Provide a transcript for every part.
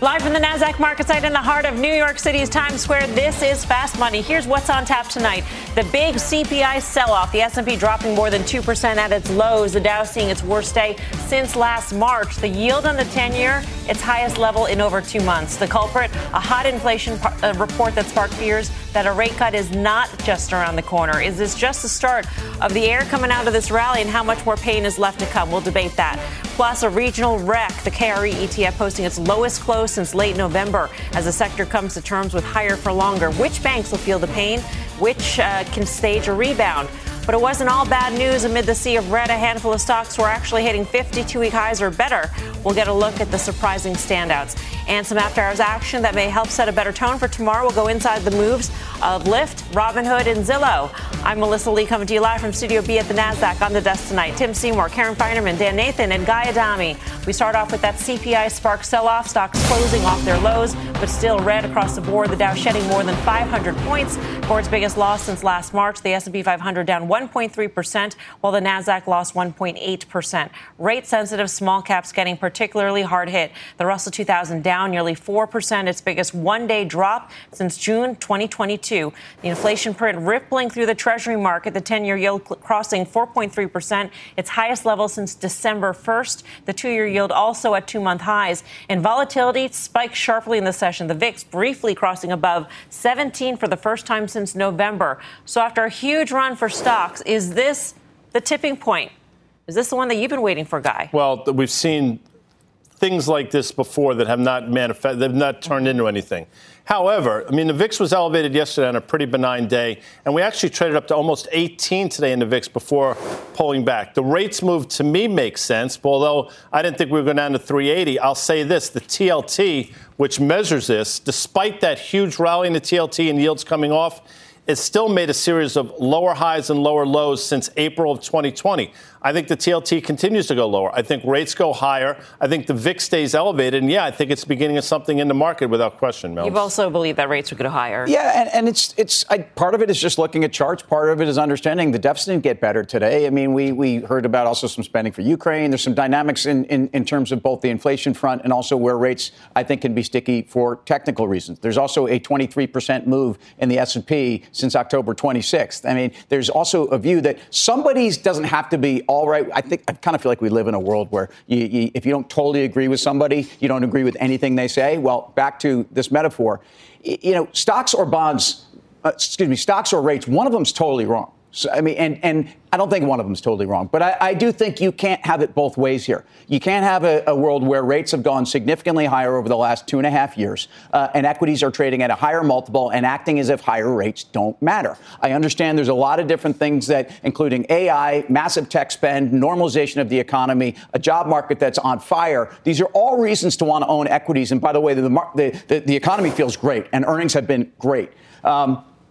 Live from the NASDAQ market site in the heart of New York City's Times Square, this is Fast Money. Here's what's on tap tonight. The big CPI sell-off, the S&P dropping more than 2% at its lows, the Dow seeing its worst day since last March. The yield on the 10-year, its highest level in over 2 months. The culprit, a hot inflation report that sparked fears that a rate cut is not just around the corner. Is this just the start of the air coming out of this rally, and how much more pain is left to come? We'll debate that. Plus, a regional wreck, the KRE ETF posting its lowest close since late November as the sector comes to terms with higher for longer. Which banks will feel the pain? Which can stage a rebound? But it wasn't all bad news amid the sea of red. A handful of stocks were actually hitting 52-week highs or better. We'll get a look at the surprising standouts and some after-hours action that may help set a better tone for tomorrow. We'll go inside the moves of Lyft, Robinhood, and Zillow. I'm Melissa Lee, coming to you live from Studio B at the NASDAQ. On the desk tonight, Tim Seymour, Karen Feinerman, Dan Nathan, and Guy Adami. We start off with that CPI spark sell-off. Stocks closing off their lows, but still red across the board. The Dow shedding more than 500 points for its biggest loss since last March. The S&P 500 down 1.3%, while the NASDAQ lost 1.8%. Rate-sensitive small caps getting particularly hard hit. The Russell 2000 down nearly 4%, its biggest one-day drop since June 2022. The inflation print rippling through the Treasury market, the 10-year yield crossing 4.3%, its highest level since December 1st. The two-year yield also at two-month highs. And volatility spiked sharply in the session, the VIX briefly crossing above 17 for the first time since November. So after a huge run for stocks, is this the tipping point? Is this the one that you've been waiting for, Guy? Well, we've seen things like this before that have not manifested, they've not turned into anything. However, I mean, the VIX was elevated yesterday on a pretty benign day, and we actually traded up to almost 18 today in the VIX before pulling back. The rates move, to me, makes sense, but although I didn't think we were going down to 380, I'll say this, the TLT, which measures this, despite that huge rally in the TLT and yields coming off, it still made a series of lower highs and lower lows since April of 2020. I think the TLT continues to go lower. I think rates go higher. I think the VIX stays elevated. And, yeah, I think it's the beginning of something in the market without question, Mel. You've also believed that rates would go higher. Yeah, and it's part of it is just looking at charts. Part of it is understanding the deficit didn't get better today. I mean, we heard about also some spending for Ukraine. There's some dynamics in terms of both the inflation front and also where rates, I think, can be sticky for technical reasons. There's also a 23% move in the S&P since October 26th. I mean, there's also a view that somebody doesn't have to be all right. I kind of feel like we live in a world where you, if you don't totally agree with somebody, you don't agree with anything they say. Well, back to this metaphor, you know, stocks or bonds, stocks or rates, one of them's totally wrong. So, I mean, and I don't think one of them is totally wrong, but I do think you can't have it both ways here. You can't have a world where rates have gone significantly higher over the last 2.5 years, and equities are trading at a higher multiple and acting as if higher rates don't matter. I understand there's a lot of different things that, including AI, massive tech spend, normalization of the economy, a job market that's on fire. These are all reasons to want to own equities. And by the way, the economy feels great, and earnings have been great.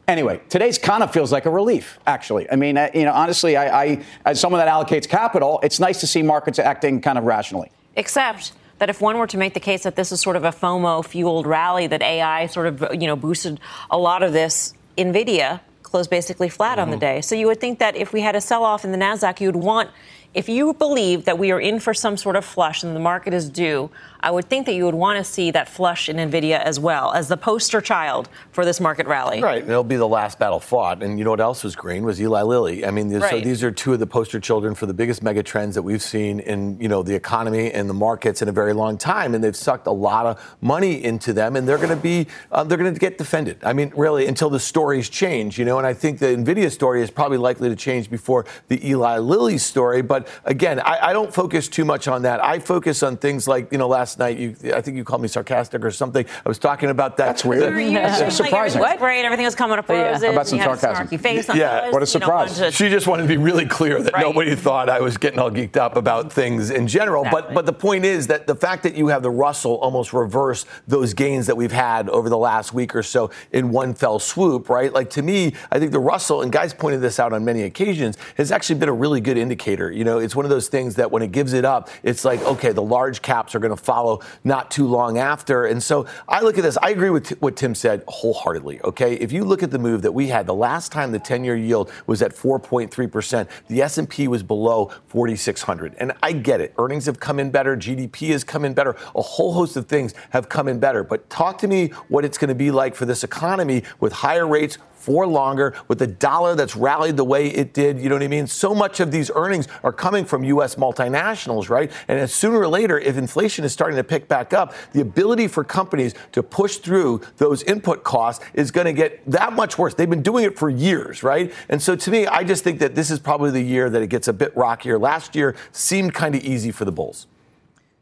Anyway, today's kind of feels like a relief, actually. I mean, honestly, I as someone that allocates capital, it's nice to see markets acting kind of rationally. Except that if one were to make the case that this is sort of a FOMO-fueled rally, that AI sort of, boosted a lot of this, NVIDIA closed basically flat on the day. So you would think that if we had a sell-off in the NASDAQ, you would want, if you believe that we are in for some sort of flush and the market is due, I would think that you would want to see that flush in NVIDIA as well as the poster child for this market rally. Right. And it'll be the last battle fought. And you know what else was green was Eli Lilly. I mean, right. So these are two of the poster children for the biggest mega trends that we've seen in, the economy and the markets in a very long time. And they've sucked a lot of money into them, and they're going to be they're going to get defended. I mean, really, until the stories change, and I think the NVIDIA story is probably likely to change before the Eli Lilly story. But again, I don't focus too much on that. I focus on things like, last last night. I think you called me sarcastic or something. I was talking about that. That's weird. Yeah. Surprising. Like, great. Everything was coming up roses. Yeah. About some sarcasm. A snarky face on yeah. What a surprise. She just wanted to be really clear that right. Nobody thought I was getting all geeked up about things in general. Exactly. But the point is that the fact that you have the Russell almost reverse those gains that we've had over the last week or so in one fell swoop, right? Like, to me, I think the Russell, and guys pointed this out on many occasions, has actually been a really good indicator. You know, it's one of those things that when it gives it up, it's like, okay, the large caps are going to follow not too long after. And so I look at this. I agree with what Tim said wholeheartedly, okay? If you look at the move that we had, the last time the 10-year yield was at 4.3%, the S&P was below 4,600. And I get it. Earnings have come in better. GDP has come in better. A whole host of things have come in better. But talk to me what it's going to be like for this economy with higher rates for longer, with the dollar that's rallied the way it did. You know what I mean? So much of these earnings are coming from U.S. multinationals, right? And as sooner or later, if inflation is starting to pick back up, the ability for companies to push through those input costs is going to get that much worse. They've been doing it for years, right? And so to me, I just think that this is probably the year that it gets a bit rockier. Last year seemed kind of easy for the bulls.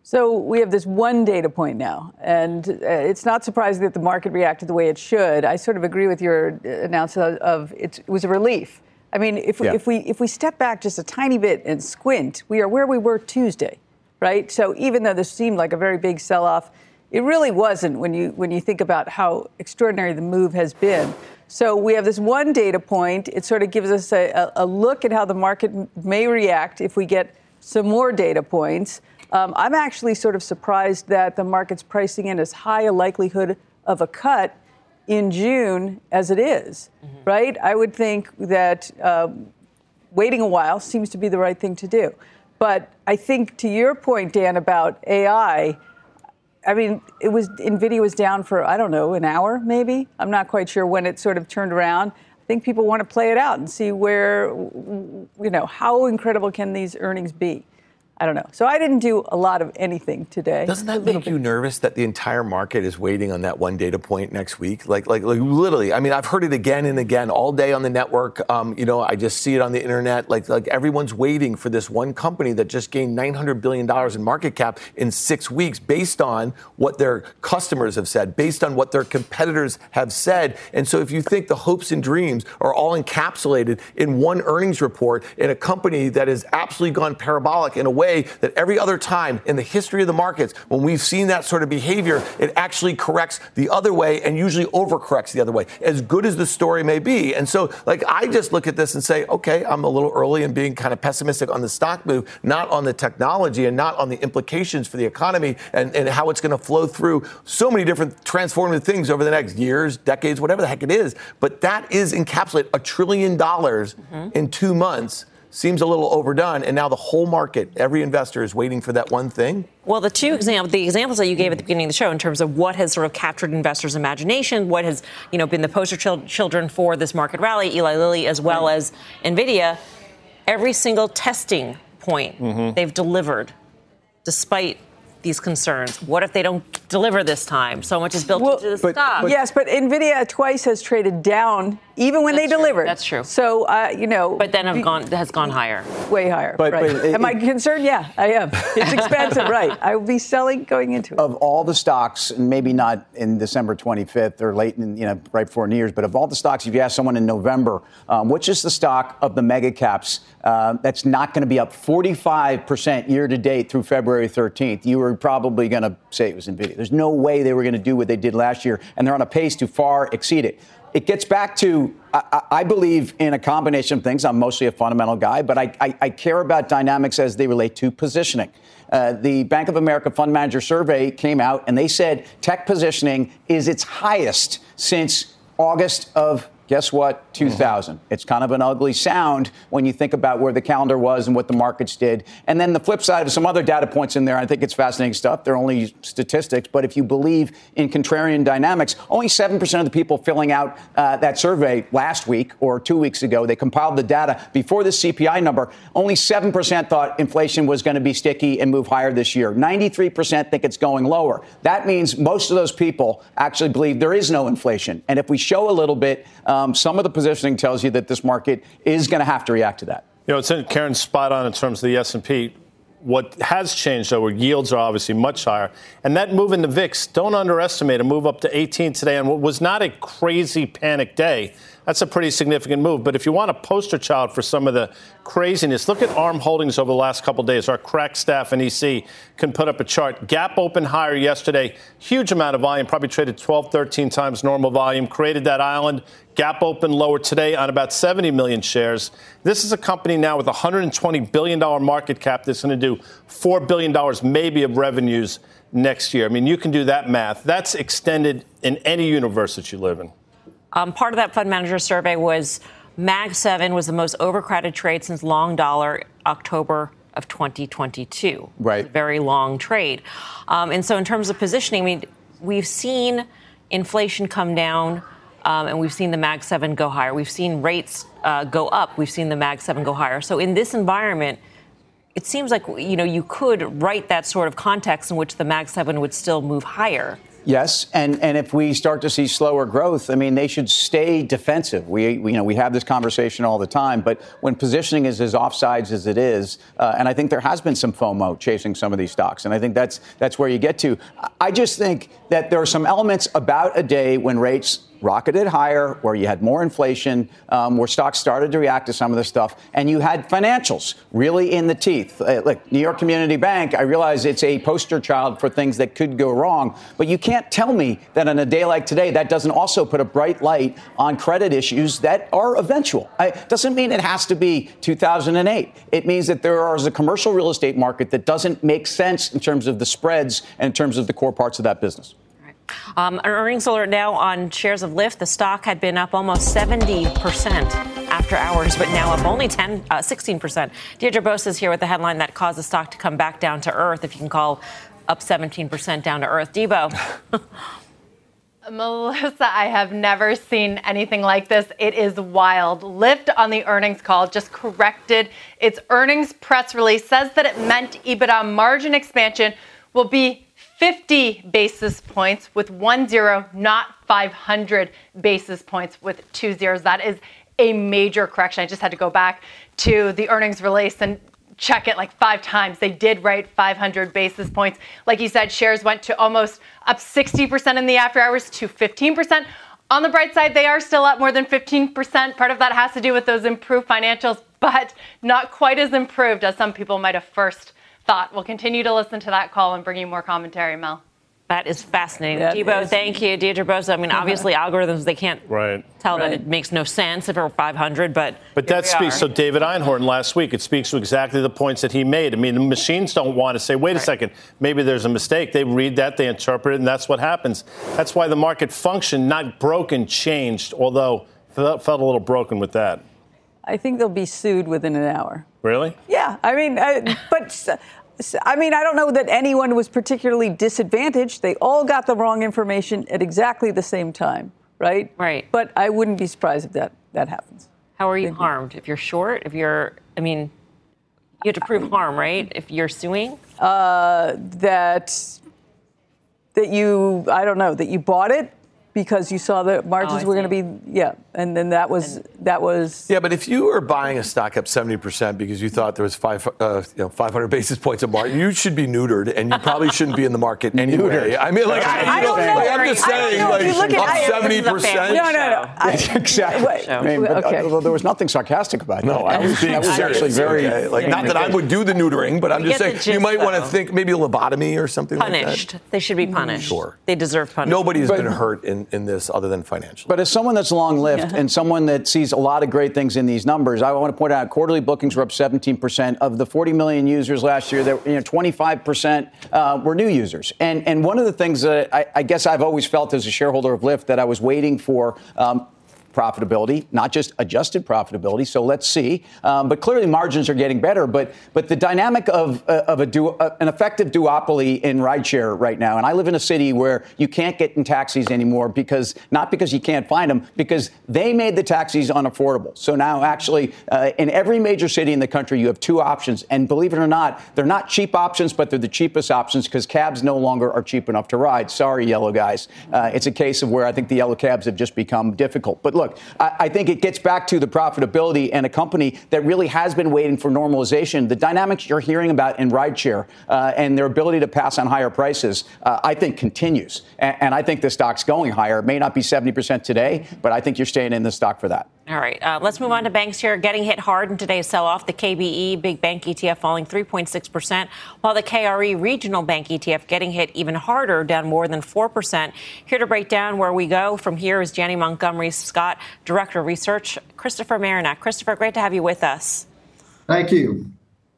So we have this one data point now, and it's not surprising that the market reacted the way it should. I sort of agree with your announcement of it was a relief. I mean, if we step back just a tiny bit and squint, we are where we were Tuesday, right? So even though this seemed like a very big sell-off, it really wasn't when you think about how extraordinary the move has been. So we have this one data point. It sort of gives us a look at how the market may react if we get some more data points. I'm actually sort of surprised that the market's pricing in as high a likelihood of a cut in June as it is, mm-hmm. right? I would think that waiting a while seems to be the right thing to do. But I think to your point, Dan, about AI, I mean, NVIDIA was down for, I don't know, an hour maybe? I'm not quite sure when it sort of turned around. I think people want to play it out and see where, you know, how incredible can these earnings be? I don't know. So I didn't do a lot of anything today. Doesn't that make you nervous that the entire market is waiting on that one data point next week? Like literally. I mean, I've heard it again and again all day on the network. You know, I just see it on the internet. Like everyone's waiting for this one company that just gained $900 billion in market cap in 6 weeks based on what their customers have said, based on what their competitors have said. And so if you think the hopes and dreams are all encapsulated in one earnings report in a company that has absolutely gone parabolic in a way that every other time in the history of the markets, when we've seen that sort of behavior, it actually corrects the other way and usually overcorrects the other way, as good as the story may be. And so, like, I just look at this and say, okay, I'm a little early in being kind of pessimistic on the stock move, not on the technology and not on the implications for the economy and how it's going to flow through so many different transformative things over the next years, decades, whatever the heck it is. But that is encapsulated. $1 trillion mm-hmm. in 2 months seems a little overdone, and now the whole market, every investor is waiting for that one thing. Well, the examples that you gave at the beginning of the show in terms of what has sort of captured investors' imagination, what has, you know, been the poster children for this market rally, Eli Lilly as well as NVIDIA, every single testing point mm-hmm. they've delivered despite these concerns. What if they don't deliver this time? So much is built into the stock. But NVIDIA twice has traded down even when they delivered. That's true. So, you know. But then has gone higher. Way higher. Right. But am I concerned? Yeah, I am. It's expensive, right. I will be selling going into it. Of all the stocks, maybe not in December 25th or late in, you know, right before New Year's, but of all the stocks, if you ask someone in November, which is the stock of the mega caps that's not going to be up 45% year to date through February 13th, you were probably going to say it was NVIDIA. There's no way they were going to do what they did last year, and they're on a pace to far exceed it. It gets back to, I believe in a combination of things. I'm mostly a fundamental guy, but I care about dynamics as they relate to positioning. The Bank of America Fund Manager Survey came out, and they said tech positioning is its highest since August of, guess what, 2000. It's kind of an ugly sound when you think about where the calendar was and what the markets did. And then the flip side of some other data points in there, I think it's fascinating stuff. They're only statistics, but if you believe in contrarian dynamics, only 7% of the people filling out that survey last week or 2 weeks ago, they compiled the data before the CPI number, only 7% thought inflation was going to be sticky and move higher this year. 93% think it's going lower. That means most of those people actually believe there is no inflation. And if we show a little bit, some of the positioning tells you that this market is going to have to react to that. You know, it's Karen's spot on in terms of the S&P. What has changed, though, where yields are obviously much higher. And that move in the VIX, don't underestimate a move up to 18 today on what was not a crazy panic day. That's a pretty significant move. But if you want a poster child for some of the craziness, look at ARM Holdings over the last couple of days. Our crack staff and EC can put up a chart. Gap opened higher yesterday. Huge amount of volume, probably traded 12, 13 times normal volume. Created that island. Gap opened lower today on about 70 million shares. This is a company now with $120 billion market cap that's going to do $4 billion maybe of revenues next year. I mean, you can do that math. That's extended in any universe that you live in. Part of that fund manager survey was MAG-7 was the most overcrowded trade since long dollar October of 2022. Right. Very long trade. And so in terms of positioning, I mean, we've seen inflation come down and we've seen the MAG-7 go higher. We've seen rates go up. We've seen the MAG-7 go higher. So in this environment, it seems like, you know, you could write that sort of context in which the MAG-7 would still move higher. Yes, and if we start to see slower growth, I mean, they should stay defensive. We have this conversation all the time, but when positioning is as offsides as it is, and I think there has been some FOMO chasing some of these stocks, and I think that's where you get to. I just think that there are some elements about a day when rates rocketed higher, where you had more inflation, where stocks started to react to some of this stuff, and you had financials really in the teeth. Like New York Community Bank, I realize it's a poster child for things that could go wrong, but you can't tell me that on a day like today, that doesn't also put a bright light on credit issues that are eventual. It doesn't mean it has to be 2008. It means that there is a commercial real estate market that doesn't make sense in terms of the spreads and in terms of the core parts of that business. An earnings alert now on shares of Lyft. The stock had been up almost 70% after hours, but now up only 16%. Deirdre Bosa is here with the headline that caused the stock to come back down to earth, if you can call up 17% down to earth. Debo. Melissa, I have never seen anything like this. It is wild. Lyft on the earnings call just corrected its earnings press release, says that it meant EBITDA margin expansion will be 50 basis points with 10, not 500 basis points with 20. That is a major correction. I just had to go back to the earnings release and check it like 5 times. They did write 500 basis points. Like you said, shares went to almost up 60% in the after hours to 15%. On the bright side, they are still up more than 15%. Part of that has to do with those improved financials, but not quite as improved as some people might have first thought. We'll continue to listen to that call and bring you more commentary, Mel. That is fascinating. That Debo, is. Thank you. Deirdre Bosa, I mean, obviously algorithms, they can't tell that it makes no sense if it were 500, but that speaks, so David Einhorn last week, it speaks to exactly the points that he made. I mean, the machines don't want to say, wait a second, maybe there's a mistake. They read that, they interpret it, and that's what happens. That's why the market function, not broken, changed, although felt a little broken with that. I think they'll be sued within an hour. Really? Yeah. I mean, I don't know that anyone was particularly disadvantaged. They all got the wrong information at exactly the same time, right? Right. But I wouldn't be surprised if that happens. How are you harmed? If you're short, you have to prove harm, right? If you're suing? That you bought it. Because you saw the margins were going to be, and then that was. Yeah, but if you were buying a stock up 70% because you thought there was 500 basis points of margin, you should be neutered, and you probably shouldn't be in the market anyway. I mean, like, I'm just saying, up 70%. No. Exactly. No. I mean, although there was nothing sarcastic about that. No, I was being actually very, not that I would do the neutering, but I'm just saying you might want to think maybe a lobotomy or something like that. Punished. They should be punished. Sure. They deserve punishment. Nobody's been hurt in this other than financially. But as someone that's long lived and someone that sees a lot of great things in these numbers, I want to point out quarterly bookings were up 17%. Of the 40 million users last year, 25% were new users. And one of the things that I guess I've always felt as a shareholder of Lyft that I was waiting for profitability, not just adjusted profitability. So let's see. But clearly margins are getting better. But the dynamic of an effective duopoly in rideshare right now, and I live in a city where you can't get in taxis anymore because you can't find them, because they made the taxis unaffordable. So now actually in every major city in the country, you have 2 options. And believe it or not, they're not cheap options, but they're the cheapest options because cabs no longer are cheap enough to ride. Sorry, yellow guys. It's a case of where I think the yellow cabs have just become difficult. But look, look, I think it gets back to the profitability and a company that really has been waiting for normalization. The dynamics you're hearing about in rideshare and their ability to pass on higher prices, I think continues. And I think the stock's going higher. It may not be 70% today, but I think you're staying in the stock for that. All right. Let's move on to banks here. Getting hit hard in today's sell-off, the KBE Big Bank ETF falling 3.6%, while the KRE Regional Bank ETF getting hit even harder, down more than 4%. Here to break down where we go from here is Janney Montgomery Scott, Director of Research, Christopher Marinak. Christopher, great to have you with us. Thank you.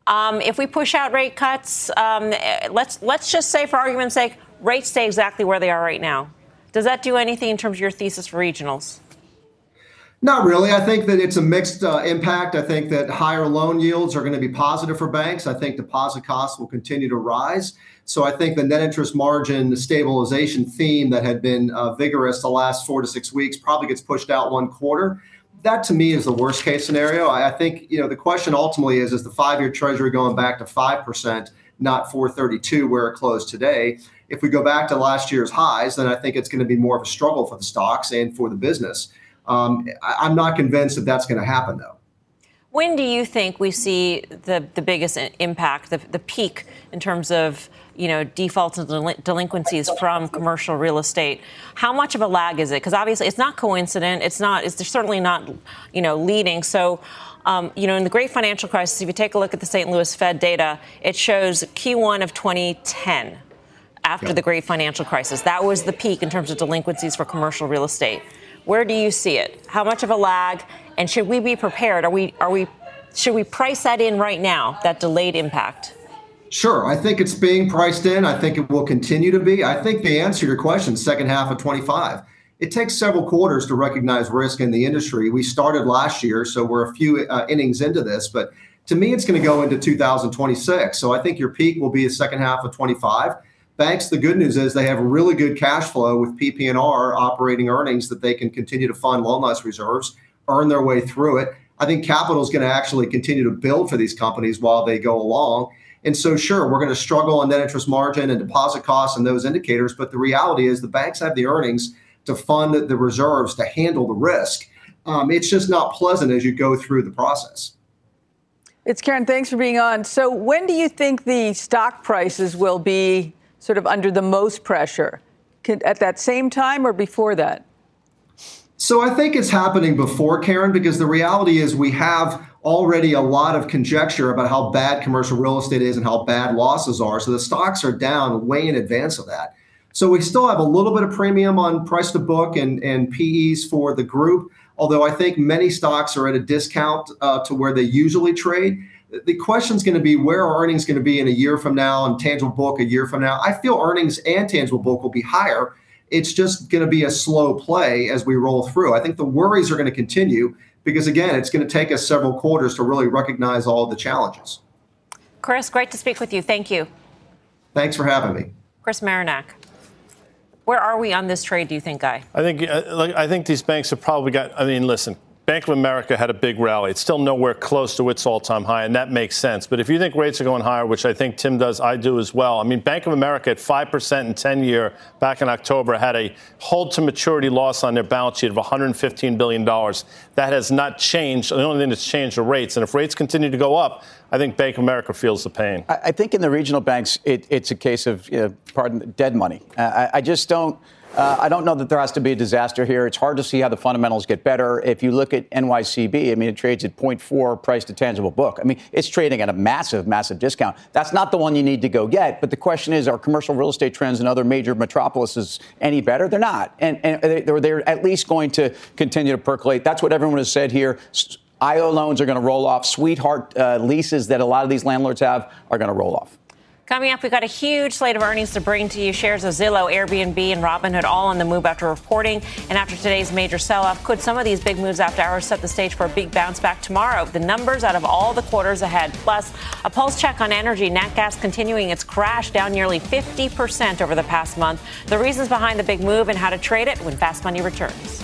If we push out rate cuts, let's just say, for argument's sake, rates stay exactly where they are right now. Does that do anything in terms of your thesis for regionals? Not really. I think that it's a mixed impact. I think that higher loan yields are going to be positive for banks. I think deposit costs will continue to rise. So I think the net interest margin stabilization theme that had been vigorous the last 4 to 6 weeks probably gets pushed out one quarter. That, to me, is the worst case scenario. I think, you know, the question ultimately is the 5-year Treasury going back to 5%, not 4.32 where it closed today? If we go back to last year's highs, then I think it's going to be more of a struggle for the stocks and for the business. I'm not convinced that that's going to happen, though. When do you think we see the biggest impact, the peak in terms of, you know, defaults and delinquencies from commercial real estate? How much of a lag is it? Because obviously it's not coincident. It's certainly not, you know, leading. So, you know, in the great financial crisis, if you take a look at the St. Louis Fed data, it shows Q1 of 2010 after the great financial crisis. That was the peak in terms of delinquencies for commercial real estate. Where do you see it? How much of a lag? And should we be prepared? Should we price that in right now, that delayed impact? Sure. I think it's being priced in. I think it will continue to be. I think the answer to your question, second half of 25. It takes several quarters to recognize risk in the industry. We started last year, so we're a few innings into this. But to me, it's going to go into 2026. So I think your peak will be the second half of 25. Banks, the good news is they have really good cash flow with PP&R operating earnings that they can continue to fund loan loss reserves, earn their way through it. I think capital is going to actually continue to build for these companies while they go along. And so, sure, we're going to struggle on net interest margin and deposit costs and those indicators. But the reality is the banks have the earnings to fund the reserves to handle the risk. It's just not pleasant as you go through the process. It's Karen. Thanks for being on. So when do you think the stock prices will be sort of under the most pressure? At that same time or before that? So I think it's happening before, Karen, because the reality is we have already a lot of conjecture about how bad commercial real estate is and how bad losses are. So the stocks are down way in advance of that. So we still have a little bit of premium on price to book and PEs for the group, although I think many stocks are at a discount to where they usually trade. The question's going to be, where are earnings going to be in a year from now and tangible book a year from now? I feel earnings and tangible book will be higher. It's just going to be a slow play as we roll through. I think the worries are going to continue because, again, it's going to take us several quarters to really recognize all the challenges. Chris, great to speak with you. Thank you. Thanks for having me. Chris Marinak. Where are we on this trade, do you think, Guy? I think these banks have probably got, I mean, listen, Bank of America had a big rally. It's still nowhere close to its all-time high, and that makes sense. But if you think rates are going higher, which I think Tim does, I do as well. I mean, Bank of America at 5% in 10-year back in October had a hold-to-maturity loss on their balance sheet of $115 billion. That has not changed. The only thing that's changed are rates. And if rates continue to go up, I think Bank of America feels the pain. I think in the regional banks, it's a case of, you know, pardon, dead money. I just don't. I don't know that there has to be a disaster here. It's hard to see how the fundamentals get better. If you look at NYCB, I mean, it trades at 0.4 price to tangible book. I mean, it's trading at a massive, massive discount. That's not the one you need to go get. But the question is, are commercial real estate trends in other major metropolises any better? They're not. And they're at least going to continue to percolate. That's what everyone has said here. IO loans are going to roll off. Sweetheart leases that a lot of these landlords have are going to roll off. Coming up, we've got a huge slate of earnings to bring to you. Shares of Zillow, Airbnb, and Robinhood all on the move after reporting. And after today's major sell-off, could some of these big moves after hours set the stage for a big bounce back tomorrow? The numbers out of all the quarters ahead. Plus, a pulse check on energy. Nat gas continuing its crash, down nearly 50% over the past month. The reasons behind the big move and how to trade it when Fast Money returns.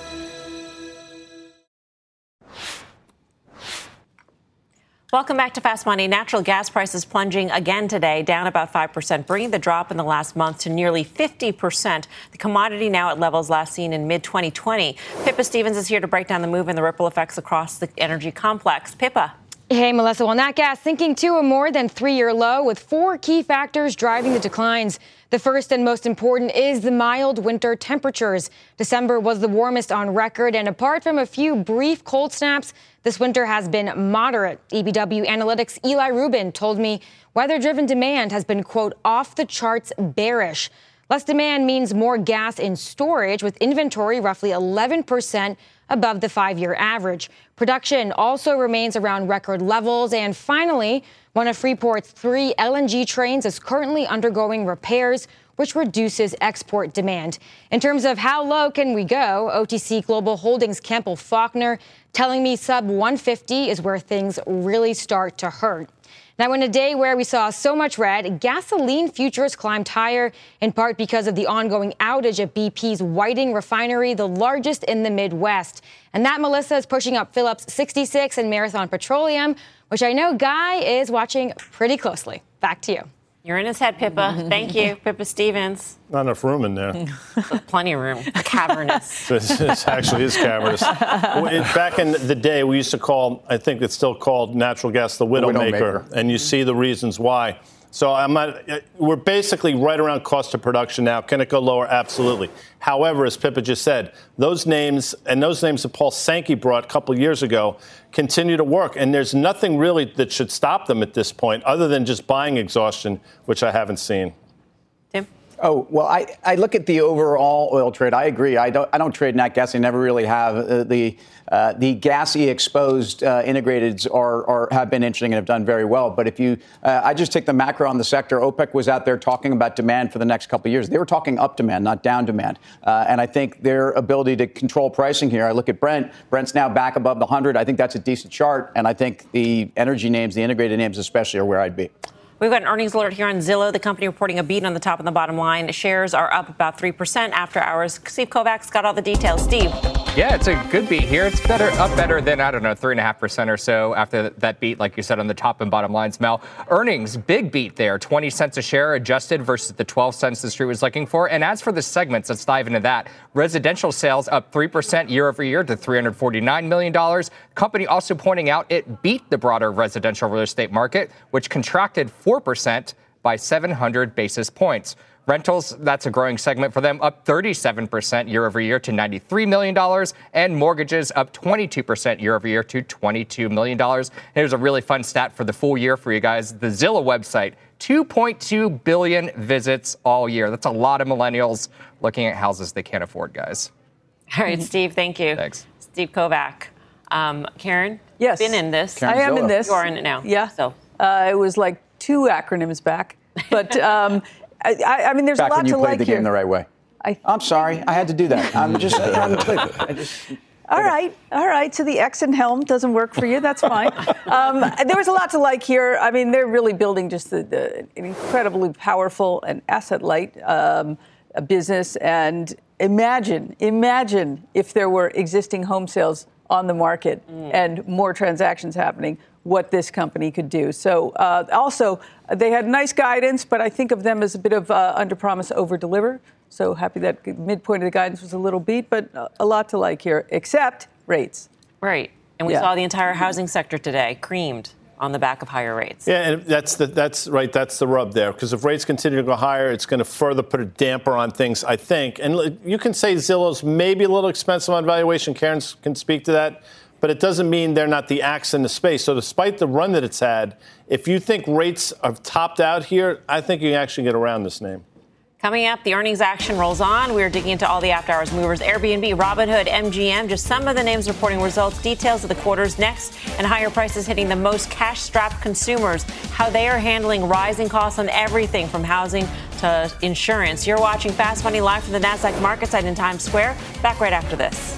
Welcome back to Fast Money. Natural gas prices plunging again today, down about 5%, bringing the drop in the last month to nearly 50%. The commodity now at levels last seen in mid-2020. Pippa Stevens is here to break down the move and the ripple effects across the energy complex. Pippa. Hey, Melissa. Well, nat gas sinking to a more than three-year low with four key factors driving the declines. The first and most important is the mild winter temperatures. December was the warmest on record, and apart from a few brief cold snaps, this winter has been moderate. EBW Analytics' Eli Rubin told me weather-driven demand has been, quote, off the charts bearish. Less demand means more gas in storage, with inventory roughly 11% above the five-year average. Production also remains around record levels. And finally, one of Freeport's three LNG trains is currently undergoing repairs, which reduces export demand. In terms of how low can we go, OTC Global Holdings' Campbell Faulkner telling me sub 150 is where things really start to hurt. Now, in a day where we saw so much red, gasoline futures climbed higher, in part because of the ongoing outage at BP's Whiting refinery, the largest in the Midwest. And that, Melissa, is pushing up Phillips 66 and Marathon Petroleum, which I know Guy is watching pretty closely. Back to you. You're in his head, Pippa. Thank you, Pippa Stevens. Not enough room in there. Plenty of room. Cavernous. This actually is cavernous. Back in the day, we used to call, I think it's still called natural gas, the widowmaker. And you see the reasons why. So we're basically right around cost of production now. Can it go lower? Absolutely. However, as Pippa just said, those names that Paul Sankey brought a couple of years ago continue to work. And there's nothing really that should stop them at this point other than just buying exhaustion, which I haven't seen. Tim? Oh, well, I look at the overall oil trade. I agree. I don't trade nat gas. I never really have. The gassy exposed integrateds have been interesting and have done very well. But if you I just take the macro on the sector. OPEC was out there talking about demand for the next couple of years. They were talking up demand, not down demand. And I think their ability to control pricing here. I look at Brent. Brent's now back above the 100. I think that's a decent chart. And I think the energy names, the integrated names especially, are where I'd be. We've got an earnings alert here on Zillow, the company reporting a beat on the top and the bottom line. Shares are up about 3% after hours. Steve Kovac's got all the details. Steve. Yeah, it's a good beat here. It's better than, 3.5% or so after that beat, like you said, on the top and bottom lines, Mel. Earnings, big beat there, 20 cents a share adjusted versus the 12 cents the street was looking for. And as for the segments, let's dive into that. Residential sales up 3% year over year to $349 million. Company also pointing out it beat the broader residential real estate market, which contracted 4% by 700 basis points. Rentals, that's a growing segment for them, up 37% year over year to $93 million, and mortgages up 22% year over year to $22 million. And here's a really fun stat for the full year for you guys. The Zillow website, 2.2 billion visits all year. That's a lot of millennials looking at houses they can't afford, guys. All right, Steve, thank you. Thanks. Steve Kovac. Karen? Yes. Been in this. Karen I am Zillow. In this. You are in it now. Yeah. So. It was like two acronyms back, but I mean, there's back a lot to like here. Back when you played the game the right way. I'm sorry, I had to do that. I'm just trying to play it. All right. So the X and Helm doesn't work for you. That's fine. There was a lot to like here. I mean, they're really building just an incredibly powerful and asset-light business. And imagine if there were existing home sales on the market and more transactions happening, what this company could do. So also, they had nice guidance, but I think of them as a bit of under-promise, over-deliver. So happy that midpoint of the guidance was a little beat, but a lot to like here, except rates. Right. And we saw the entire housing sector today creamed on the back of higher rates. Yeah, and that's right. That's the rub there, because if rates continue to go higher, it's going to further put a damper on things, I think. And you can say Zillow's maybe a little expensive on valuation. Karen can speak to that. But it doesn't mean they're not the axe in the space. So despite the run that it's had, if you think rates have topped out here, I think you can actually get around this name. Coming up, the earnings action rolls on. We're digging into all the after-hours movers, Airbnb, Robinhood, MGM, just some of the names reporting results, details of the quarters next, and higher prices hitting the most cash-strapped consumers, how they are handling rising costs on everything from housing to insurance. You're watching Fast Money live from the NASDAQ market site in Times Square. Back right after this.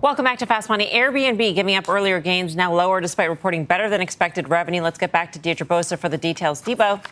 Welcome back to Fast Money. Airbnb giving up earlier gains, now lower despite reporting better than expected revenue. Let's get back to Deirdre Bosa for the details. Debo.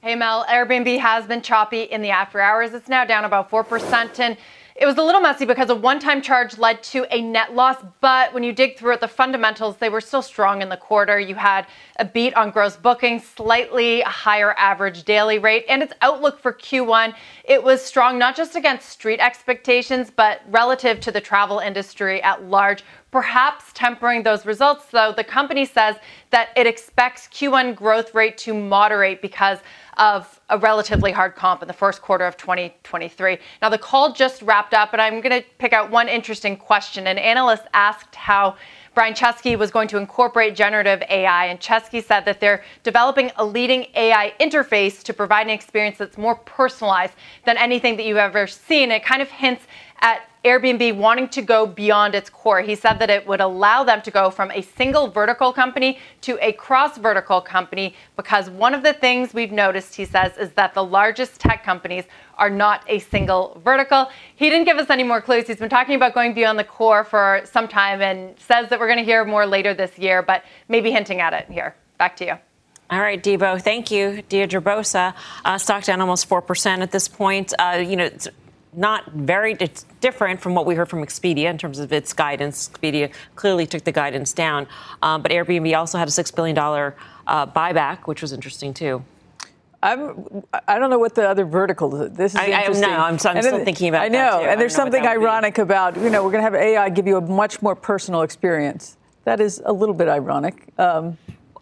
Hey, Mel. Airbnb has been choppy in the after hours. It's now down about 4%. And it was a little messy because a one-time charge led to a net loss. But when you dig through it, the fundamentals, they were still strong in the quarter. You had a beat on gross bookings, slightly higher average daily rate, and its outlook for Q1. It was strong, not just against street expectations, but relative to the travel industry at large. Perhaps tempering those results, though, the company says that it expects Q1 growth rate to moderate because of a relatively hard comp in the first quarter of 2023. Now, the call just wrapped up, and I'm going to pick out one interesting question. An analyst asked how Brian Chesky was going to incorporate generative AI, and Chesky said that they're developing a leading AI interface to provide an experience that's more personalized than anything that you've ever seen. It kind of hints at Airbnb wanting to go beyond its core. He said that it would allow them to go from a single vertical company to a cross-vertical company, because one of the things we've noticed, he says, is that the largest tech companies are not a single vertical. He didn't give us any more clues. He's been talking about going beyond the core for some time and says that we're going to hear more later this year, but maybe hinting at it here. Back to you. All right, Debo. Thank you, Deirdre Bosa. Stock down almost 4% at this point. It's not very different from what we heard from Expedia in terms of its guidance. Expedia clearly took the guidance down. But Airbnb also had a $6 billion buyback, which was interesting, too. I don't know what the other vertical is. This is interesting. I know. I'm still thinking about that, too. And there's something ironic about, we're going to have AI give you a much more personal experience. That is a little bit ironic.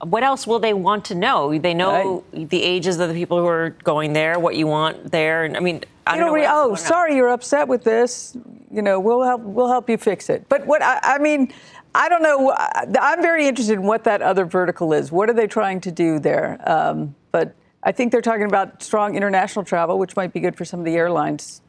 What else will they want to know? They know the ages of the people who are going there, what you want there. And you're upset with this. We'll help you fix it. But what I don't know. I'm very interested in what that other vertical is. What are they trying to do there? But I think they're talking about strong international travel, which might be good for some of the airlines.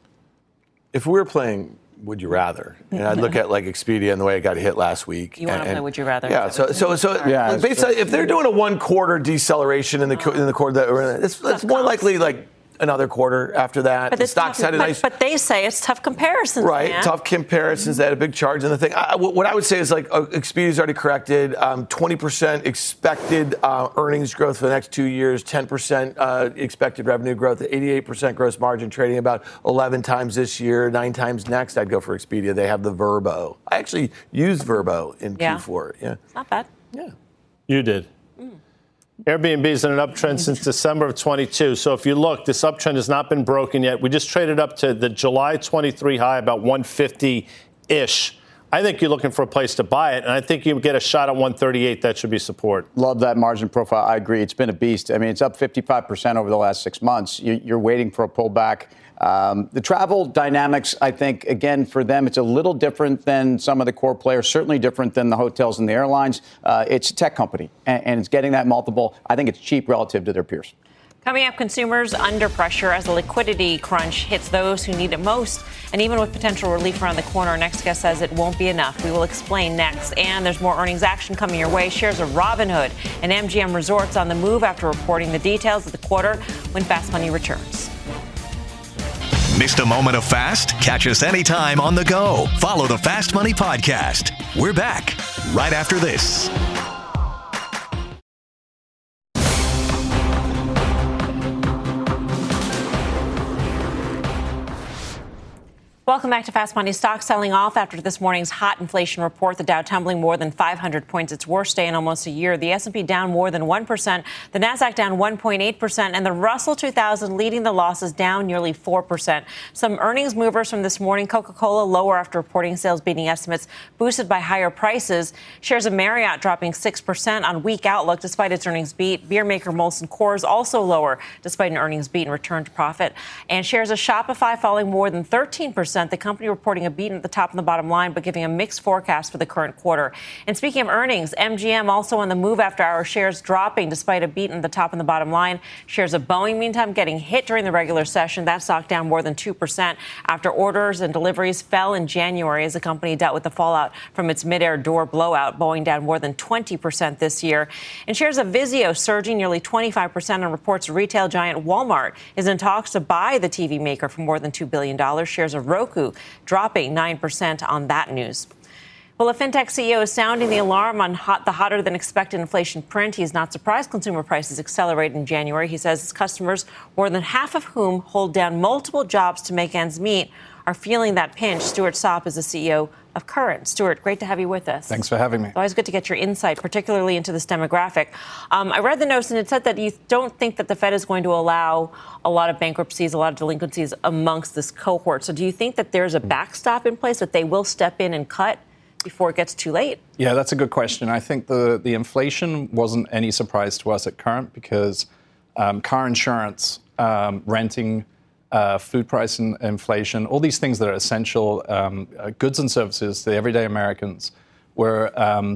If we're playing Would You Rather, and I'd look at like Expedia and the way it got hit last week. You want to play Would You Rather? Yeah. So based on, if they're doing a one-quarter deceleration in the quarter that we're in, it's more likely like another quarter after that. But the stocks had a nice. But they say it's tough comparisons. Right, man. Tough comparisons. They had a big charge in the thing. What I would say is like Expedia's already corrected. 20% expected earnings growth for the next 2 years. 10% expected revenue growth. 88% gross margin. Trading about 11 times this year, 9 times next. I'd go for Expedia. They have the Vrbo. I actually used Vrbo in Q4. Yeah, it's not bad. Yeah, you did. Airbnb is in an uptrend since December of 22. So if you look, this uptrend has not been broken yet. We just traded up to the July 23 high, about 150-ish. I think you're looking for a place to buy it, and I think you get a shot at 138. That should be support. Love that margin profile. I agree. It's been a beast. It's up 55% over the last 6 months. You're waiting for a pullback. The travel dynamics, I think, again, for them, it's a little different than some of the core players, certainly different than the hotels and the airlines. It's a tech company, and it's getting that multiple. I think it's cheap relative to their peers. Coming up, consumers under pressure as the liquidity crunch hits those who need it most. And even with potential relief around the corner, our next guest says it won't be enough. We will explain next. And there's more earnings action coming your way. Shares of Robinhood and MGM Resorts on the move after reporting the details of the quarter when Fast Money returns. Missed a moment of Fast? Catch us anytime on the go. Follow the Fast Money podcast. We're back. right after this. Welcome back to Fast Money. Stocks selling off after this morning's hot inflation report. The Dow tumbling more than 500 points, its worst day in almost a year. The S&P down more than 1%, the NASDAQ down 1.8%, and the Russell 2000 leading the losses, down nearly 4%. Some earnings movers from this morning. Coca-Cola lower after reporting sales beating estimates, boosted by higher prices. Shares of Marriott dropping 6% on weak outlook despite its earnings beat. Beer maker Molson Coors also lower despite an earnings beat and return to profit. And shares of Shopify falling more than 13%. The company reporting a beat at the top and the bottom line, but giving a mixed forecast for the current quarter. And speaking of earnings, MGM also on the move after our shares dropping despite a beat at the top and the bottom line. Shares of Boeing, meantime, getting hit during the regular session. That stock down more than 2% after orders and deliveries fell in January as the company dealt with the fallout from its midair door blowout. Boeing down more than 20% this year. And shares of Vizio surging nearly 25% on reports retail giant Walmart is in talks to buy the TV maker for more than $2 billion. Shares of Roku dropping 9% on that news. Well, a fintech CEO is sounding the alarm on the hotter-than-expected inflation print. He's not surprised consumer prices accelerated in January. He says his customers, more than half of whom hold down multiple jobs to make ends meet, are feeling that pinch. Stuart Sopp is the CEO of Current. Stuart, great to have you with us. Thanks for having me. It's always good to get your insight, particularly into this demographic. I read the notes, and it said that you don't think that the Fed is going to allow a lot of bankruptcies, a lot of delinquencies amongst this cohort. So do you think that there's a backstop in place, that they will step in and cut before it gets too late? Yeah, that's a good question. I think the inflation wasn't any surprise to us at Current because car insurance, renting, food price and inflation, all these things that are essential goods and services to the everyday Americans were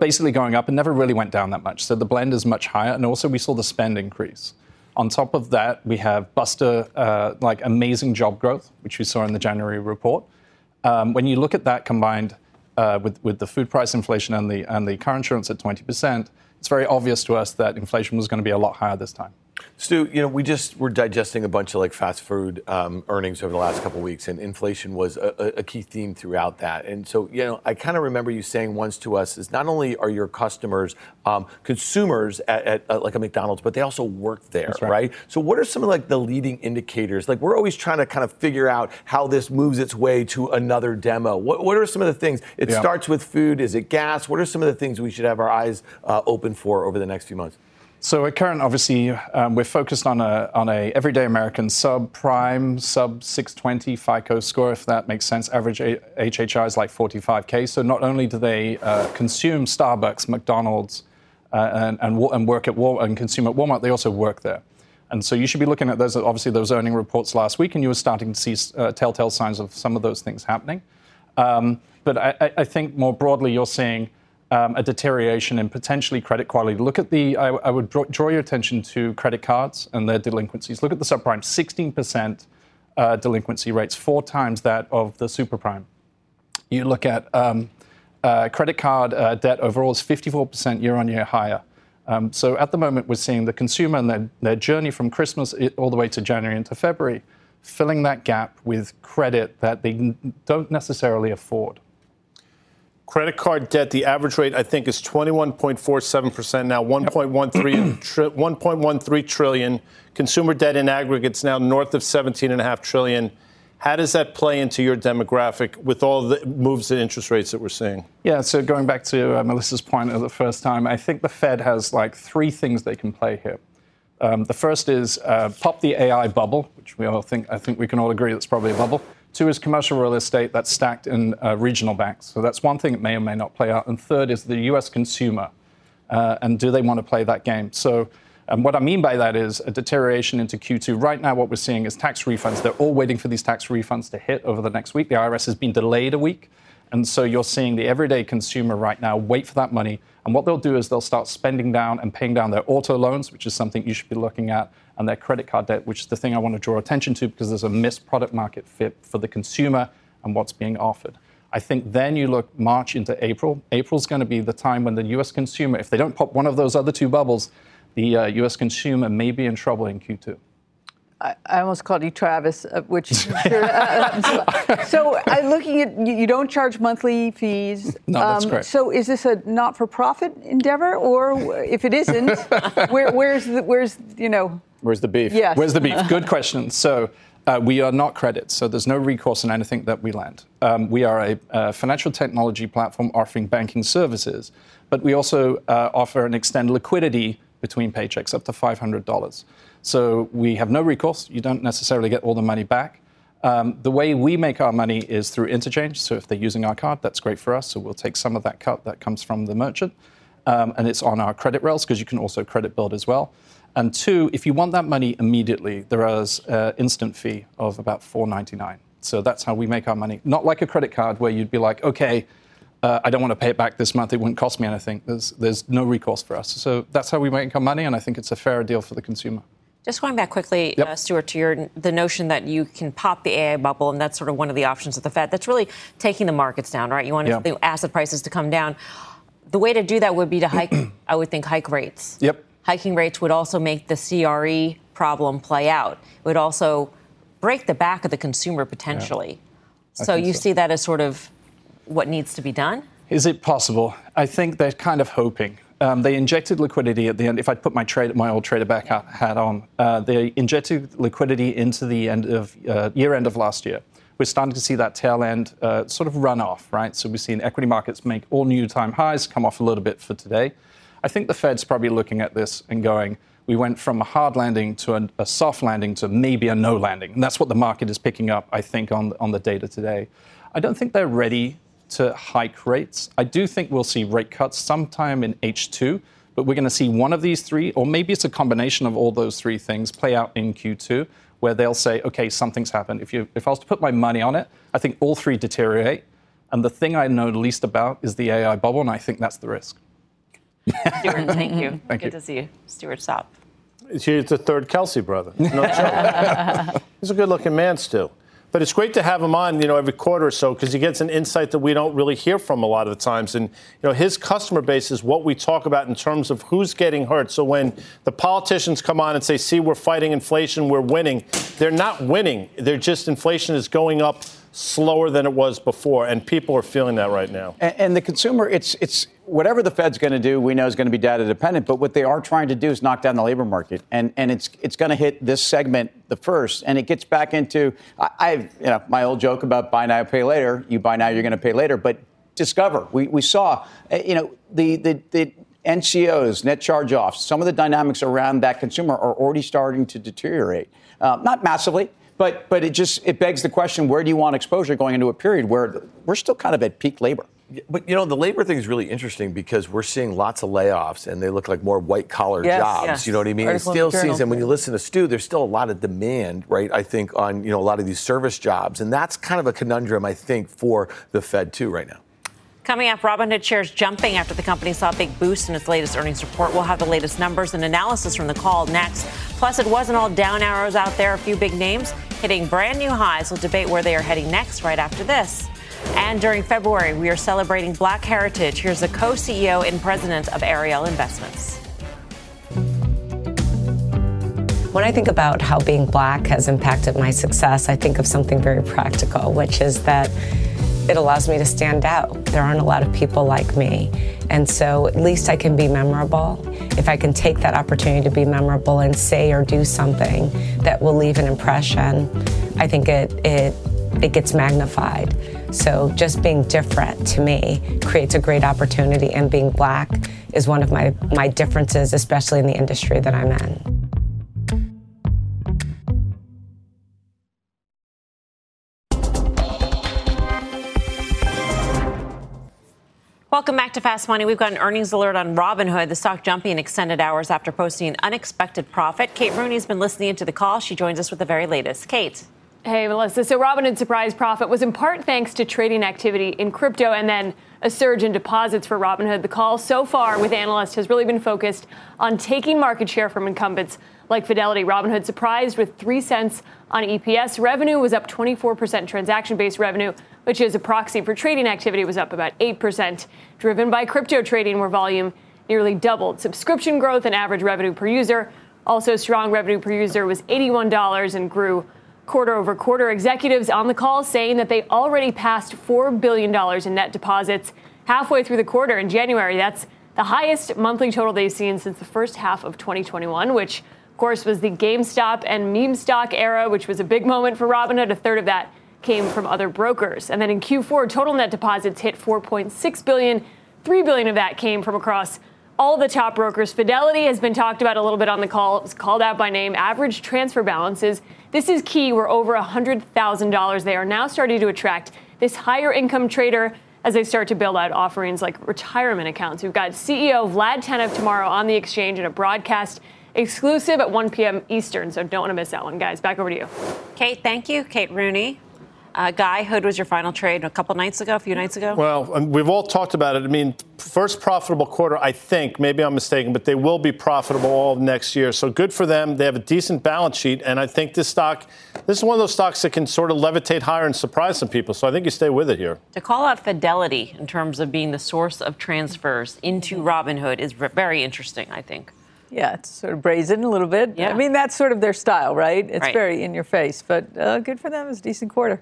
basically going up and never really went down that much. So the blend is much higher. And also we saw the spend increase. On top of that, we have like amazing job growth, which we saw in the January report. When you look at that combined with the food price inflation and the car insurance at 20%, it's very obvious to us that inflation was going to be a lot higher this time. Stu, we just were digesting a bunch of fast food earnings over the last couple of weeks, and inflation was a key theme throughout that. And so, I kind of remember you saying once to us is not only are your customers consumers at like a McDonald's, but they also work there, right? So what are some of the leading indicators? We're always trying to kind of figure out how this moves its way to another demo. What are some of the things? It starts with food. Is it gas? What are some of the things we should have our eyes open for over the next few months? So at Current, obviously, we're focused on a everyday American sub-prime, sub-620 FICO score, if that makes sense. Average HHI is like 45K. So not only do they consume Starbucks, McDonald's, and work at Walmart and consume at Walmart, they also work there. And so you should be looking at those. Obviously, those earning reports last week, and you were starting to see telltale signs of some of those things happening. But I think more broadly, you're seeing a deterioration in potentially credit quality. Look at I would draw your attention to credit cards and their delinquencies. Look at the subprime, 16% delinquency rates, 4 times that of the superprime. You look at credit card debt overall is 54% year on year higher. So at the moment, we're seeing the consumer and their journey from Christmas all the way to January into February, filling that gap with credit that they don't necessarily afford. Credit card debt, the average rate, I think, is 21.47% now, 1.13 trillion. Consumer debt in aggregate is now north of $17.5 trillion. How does that play into your demographic with all the moves in interest rates that we're seeing? Yeah, so going back to Melissa's point of the first time, I think the Fed has 3 things they can play here. The first is pop the AI bubble, which I think we can all agree that's probably a bubble. 2 is commercial real estate that's stacked in regional banks. So that's one thing that may or may not play out. And 3rd is the U.S. consumer. And do they want to play that game? So what I mean by that is a deterioration into Q2. Right now what we're seeing is tax refunds. They're all waiting for these tax refunds to hit over the next week. The IRS has been delayed a week. And so you're seeing the everyday consumer right now wait for that money. And what they'll do is they'll start spending down and paying down their auto loans, which is something you should be looking at, and their credit card debt, which is the thing I want to draw attention to because there's a missed product market fit for the consumer and what's being offered. I think then you look March into April. April's going to be the time when the U.S. consumer, if they don't pop one of those other 2 bubbles, the U.S. consumer may be in trouble in Q2. I almost called you Travis, which so I'm looking at you don't charge monthly fees. No, that's correct. So is this a not-for-profit endeavor, or if it isn't, where's the beef? Yes. Where's the beef? Good question. So we are not credit, so there's no recourse in anything that we lend. We are a financial technology platform offering banking services, but we also offer and extend liquidity between paychecks up to $500. So we have no recourse. You don't necessarily get all the money back. The way we make our money is through interchange. So if they're using our card, that's great for us. So we'll take some of that cut that comes from the merchant. And it's on our credit rails because you can also credit build as well. And two, if you want that money immediately, there is an instant fee of about $4.99. So that's how we make our money. Not like a credit card where you'd be like, okay, I don't want to pay it back this month. It wouldn't cost me anything. There's no recourse for us. So that's how we make our money, and I think it's a fair deal for the consumer. Just going back quickly, yep. Stuart, to the notion that you can pop the AI bubble, and that's sort of one of the options of the Fed. That's really taking the markets down, right? You want the asset prices to come down. The way to do that would be to hike, I would think, hike rates. Yep. Hiking rates would also make the CRE problem play out. It would also break the back of the consumer potentially. Yeah. So you see that as sort of what needs to be done? Is it possible? I think they're kind of hoping. They injected liquidity at the end. If I put my old trader back hat on, they injected liquidity into the year end of last year. We're starting to see that tail end sort of run off, right? So we've seen equity markets make all new time highs, come off a little bit for today. I think the Fed's probably looking at this and going, we went from a hard landing to a soft landing to maybe a no landing. And that's what the market is picking up, I think, on the data today. I don't think they're ready to hike rates. I do think we'll see rate cuts sometime in H2, but we're going to see one of these three, or maybe it's a combination of all those three things, play out in Q2, where they'll say, okay, something's happened. If I was to put my money on it, I think all three deteriorate. And the thing I know least about is the AI bubble, and I think that's the risk. Stuart, thank you. Good to see you. Stuart Sopp. He's the third Kelsey brother. No joke. He's a good-looking man still. But it's great to have him on, every quarter or so, because he gets an insight that we don't really hear from a lot of the times. And, his customer base is what we talk about in terms of who's getting hurt. So when the politicians come on and say, see, we're fighting inflation, we're winning, they're not winning. They're just inflation is going up slower than it was before. And people are feeling that right now. And the consumer, it's whatever the Fed's going to do, we know is going to be data dependent. But what they are trying to do is knock down the labor market. And it's going to hit this segment the first. And it gets back into my old joke about buy now, pay later. You buy now, you're going to pay later. But Discover, we saw, the NCOs, net charge-offs, some of the dynamics around that consumer are already starting to deteriorate. Not massively. But it begs the question, where do you want exposure going into a period where we're still kind of at peak labor? But, the labor thing is really interesting because we're seeing lots of layoffs and they look like more white-collar jobs. Yes. You know what I mean? It still seems, and when you listen to Stu, there's still a lot of demand, right, I think, on, a lot of these service jobs. And that's kind of a conundrum, I think, for the Fed, too, right now. Coming up, Robinhood shares jumping after the company saw a big boost in its latest earnings report. We'll have the latest numbers and analysis from the call next. Plus, it wasn't all down arrows out there. A few big names hitting brand new highs. We'll debate where they are heading next right after this. And during February, we are celebrating Black heritage. Here's the co-CEO and president of Ariel Investments. When I think about how being Black has impacted my success, I think of something very practical, which is that it allows me to stand out. There aren't a lot of people like me. And so at least I can be memorable. If I can take that opportunity to be memorable and say or do something that will leave an impression, I think it gets magnified. So just being different to me creates a great opportunity, and being Black is one of my differences, especially in the industry that I'm in. Welcome back to Fast Money. We've got an earnings alert on Robinhood. The stock jumping in extended hours after posting an unexpected profit. Kate Rooney's been listening into the call. She joins us with the very latest. Kate. Hey, Melissa. So Robinhood's surprise profit was in part thanks to trading activity in crypto and then a surge in deposits for Robinhood. The call so far with analysts has really been focused on taking market share from incumbents like Fidelity. Robinhood surprised with 3 cents on EPS. Revenue was up 24%. Transaction-based revenue, which is a proxy for trading activity, was up about 8%, driven by crypto trading, where volume nearly doubled. Subscription growth and average revenue per user Also, strong revenue per user was $81 and grew quarter over quarter. Executives on the call saying that they already passed $4 billion in net deposits halfway through the quarter in January. That's the highest monthly total they've seen since the first half of 2021, which, of course, was the GameStop and meme stock era, which was a big moment for Robinhood. A third of that came from other brokers. And then in Q4, total net deposits hit $4.6 billion. $3 billion of that came from across all the top brokers. Fidelity has been talked about a little bit on the call. It was called out by name. Average transfer balances, this is key, we're over $100,000. They are now starting to attract this higher income trader as they start to build out offerings like retirement accounts. We've got CEO Vlad Tenev tomorrow on the exchange in a broadcast exclusive at 1 p.m. Eastern. So don't want to miss that one, guys. Back over to you. Kate, thank you. Kate Rooney. Guy, Hood was your final trade a few nights ago. Well, we've all talked about it. I mean, first profitable quarter, I think. Maybe I'm mistaken, but they will be profitable all of next year. So good for them. They have a decent balance sheet. And I think this is one of those stocks that can sort of levitate higher and surprise some people. So I think you stay with it here. To call out Fidelity in terms of being the source of transfers into Robinhood is very interesting, I think. Yeah, it's sort of brazen a little bit. Yeah. I mean, that's sort of their style, right? It's very in your face. But good for them. It's a decent quarter.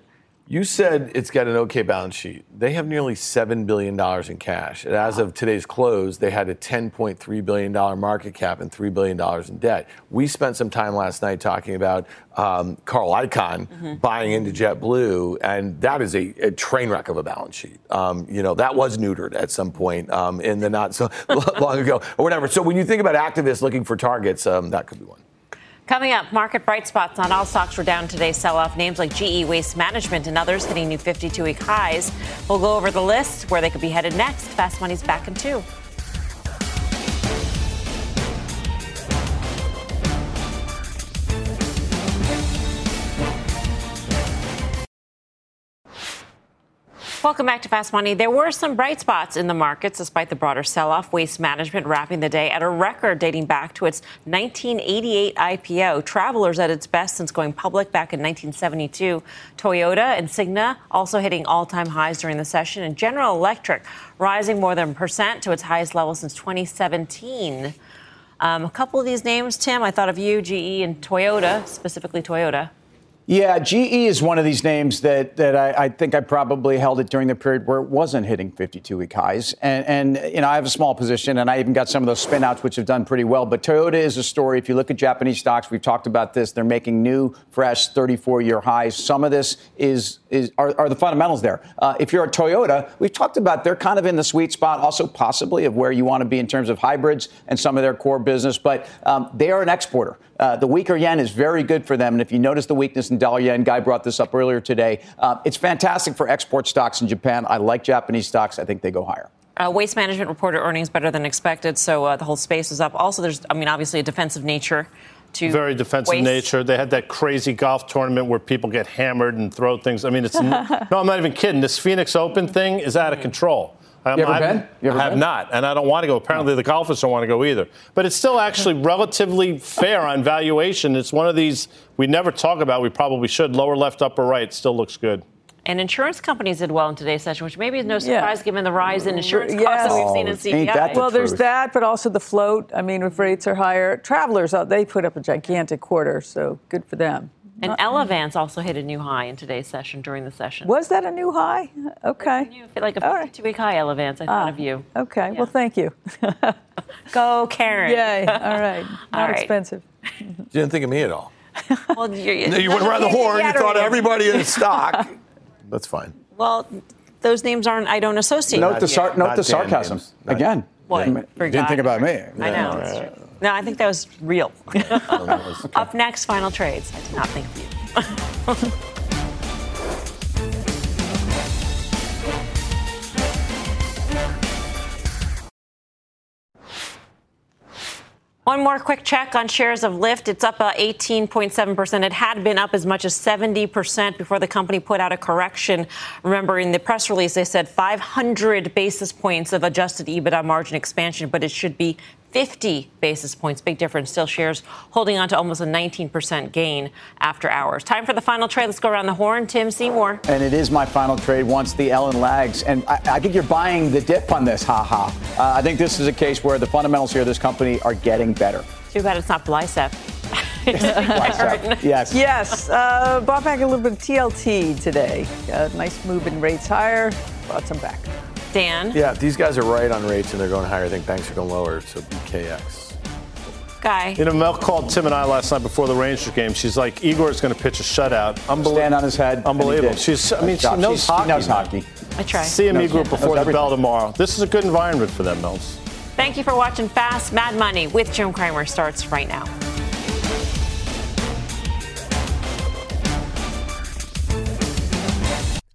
You said it's got an okay balance sheet. They have nearly $7 billion in cash. And as of today's close, they had a $10.3 billion market cap and $3 billion in debt. We spent some time last night talking about Carl Icahn buying into JetBlue, and that is a train wreck of a balance sheet. You know, that was neutered at some point in the not so long ago or whatever. So when you think about activists looking for targets, that could be one. Coming up, market bright spots on all stocks were down today. Sell-off names like GE, Waste Management, and others hitting new 52-week highs. We'll go over the list, where they could be headed next. Fast Money's back in two. Welcome back to Fast Money. There were some bright spots in the markets despite the broader sell-off. Waste Management wrapping the day at a record dating back to its 1988 IPO. Travelers at its best since going public back in 1972. Toyota and Cigna also hitting all-time highs during the session. And General Electric rising more than 1% to its highest level since 2017. A couple of these names, Tim, I thought of you, GE and Toyota, specifically Toyota. Yeah, GE is one of these names that I think I probably held it during the period where it wasn't hitting 52-week highs. And you know, I have a small position, and I even got some of those spin-outs, which have done pretty well. But Toyota is a story. If you look at Japanese stocks, we've talked about this. They're making new, fresh 34-year highs. Some of this are the fundamentals there. If you're a Toyota, we've talked about they're kind of in the sweet spot, also possibly of where you want to be in terms of hybrids and some of their core business. But they are an exporter. The weaker yen is very good for them. And if you notice the weakness in dollar yen, Guy brought this up earlier today. It's fantastic for export stocks in Japan. I like Japanese stocks. I think they go higher. Waste Management reported earnings better than expected, so the whole space is up. Also, there's, I mean, obviously a defensive nature to very defensive waste. Nature. They had that crazy golf tournament where people get hammered and throw things. I mean, it's no, I'm not even kidding. This Phoenix Open thing is out of control. I have not, and I don't want to go. Apparently, the golfers don't want to go either. But it's still actually relatively fair on valuation. It's one of these we never talk about. We probably should. Lower left, upper right still looks good. And insurance companies did well in today's session, which maybe is no surprise given the rise in insurance costs that we've seen in CPI. Well, there's that, but also the float. I mean, if rates are higher, Travelers, they put up a gigantic quarter, so good for them. And Elevance also hit a new high in today's session, during the session. Was that a new high? Okay. Like a 52-week high, Elevance, I thought of you. Okay. Yeah. Well, thank you. Go, Karen. Yay. All right. Not expensive. You didn't think of me at all. Well, you went around the horn. You thought everybody in stock. That's fine. Well, those names aren't, I don't associate with you. Note the sarcasm. Again. What? You didn't think about me. I know. That's true. No, I think that was real. Up next, final trades. I did not think of you. One more quick check on shares of Lyft. It's up 18.7%. It had been up as much as 70% before the company put out a correction. Remember, in the press release, they said 500 basis points of adjusted EBITDA margin expansion, but it should be 50 basis points. Big difference. Still shares holding on to almost a 19% gain after hours. Time for the final trade. Let's go around the horn. Tim Seymour. And it is my final trade once the Ellen lags. And I think you're buying the dip on this. I think this is a case where the fundamentals here of this company are getting better. Too bad it's not Bicep. Yes. Yes. Bought back a little bit of TLT today. Nice move in rates higher. Bought some back. Dan? Yeah, these guys are right on rates and they're going higher. I think banks are going lower, so BKX. Guy? You know, Mel called Tim and I last night before the Rangers game. She's like, Igor's going to pitch a shutout. Stand on his head. Unbelievable. She knows hockey. I try. CME Group before the bell tomorrow. This is a good environment for them, Mels. Thank you for watching Fast Mad Money with Jim Cramer. Starts right now.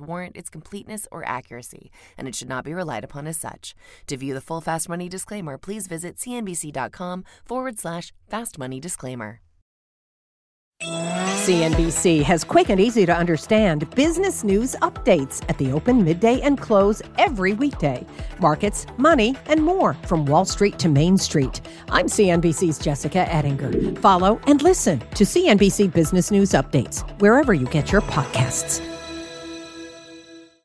warrant its completeness or accuracy, and it should not be relied upon as such. To view the full Fast Money disclaimer, please visit cnbc.com/Fast Money Disclaimer. CNBC has quick and easy to understand business news updates at the open, midday, and close every weekday. Markets, money, and more from Wall Street to Main Street. I'm CNBC's Jessica Ettinger. Follow and listen to CNBC Business News Updates wherever you get your podcasts.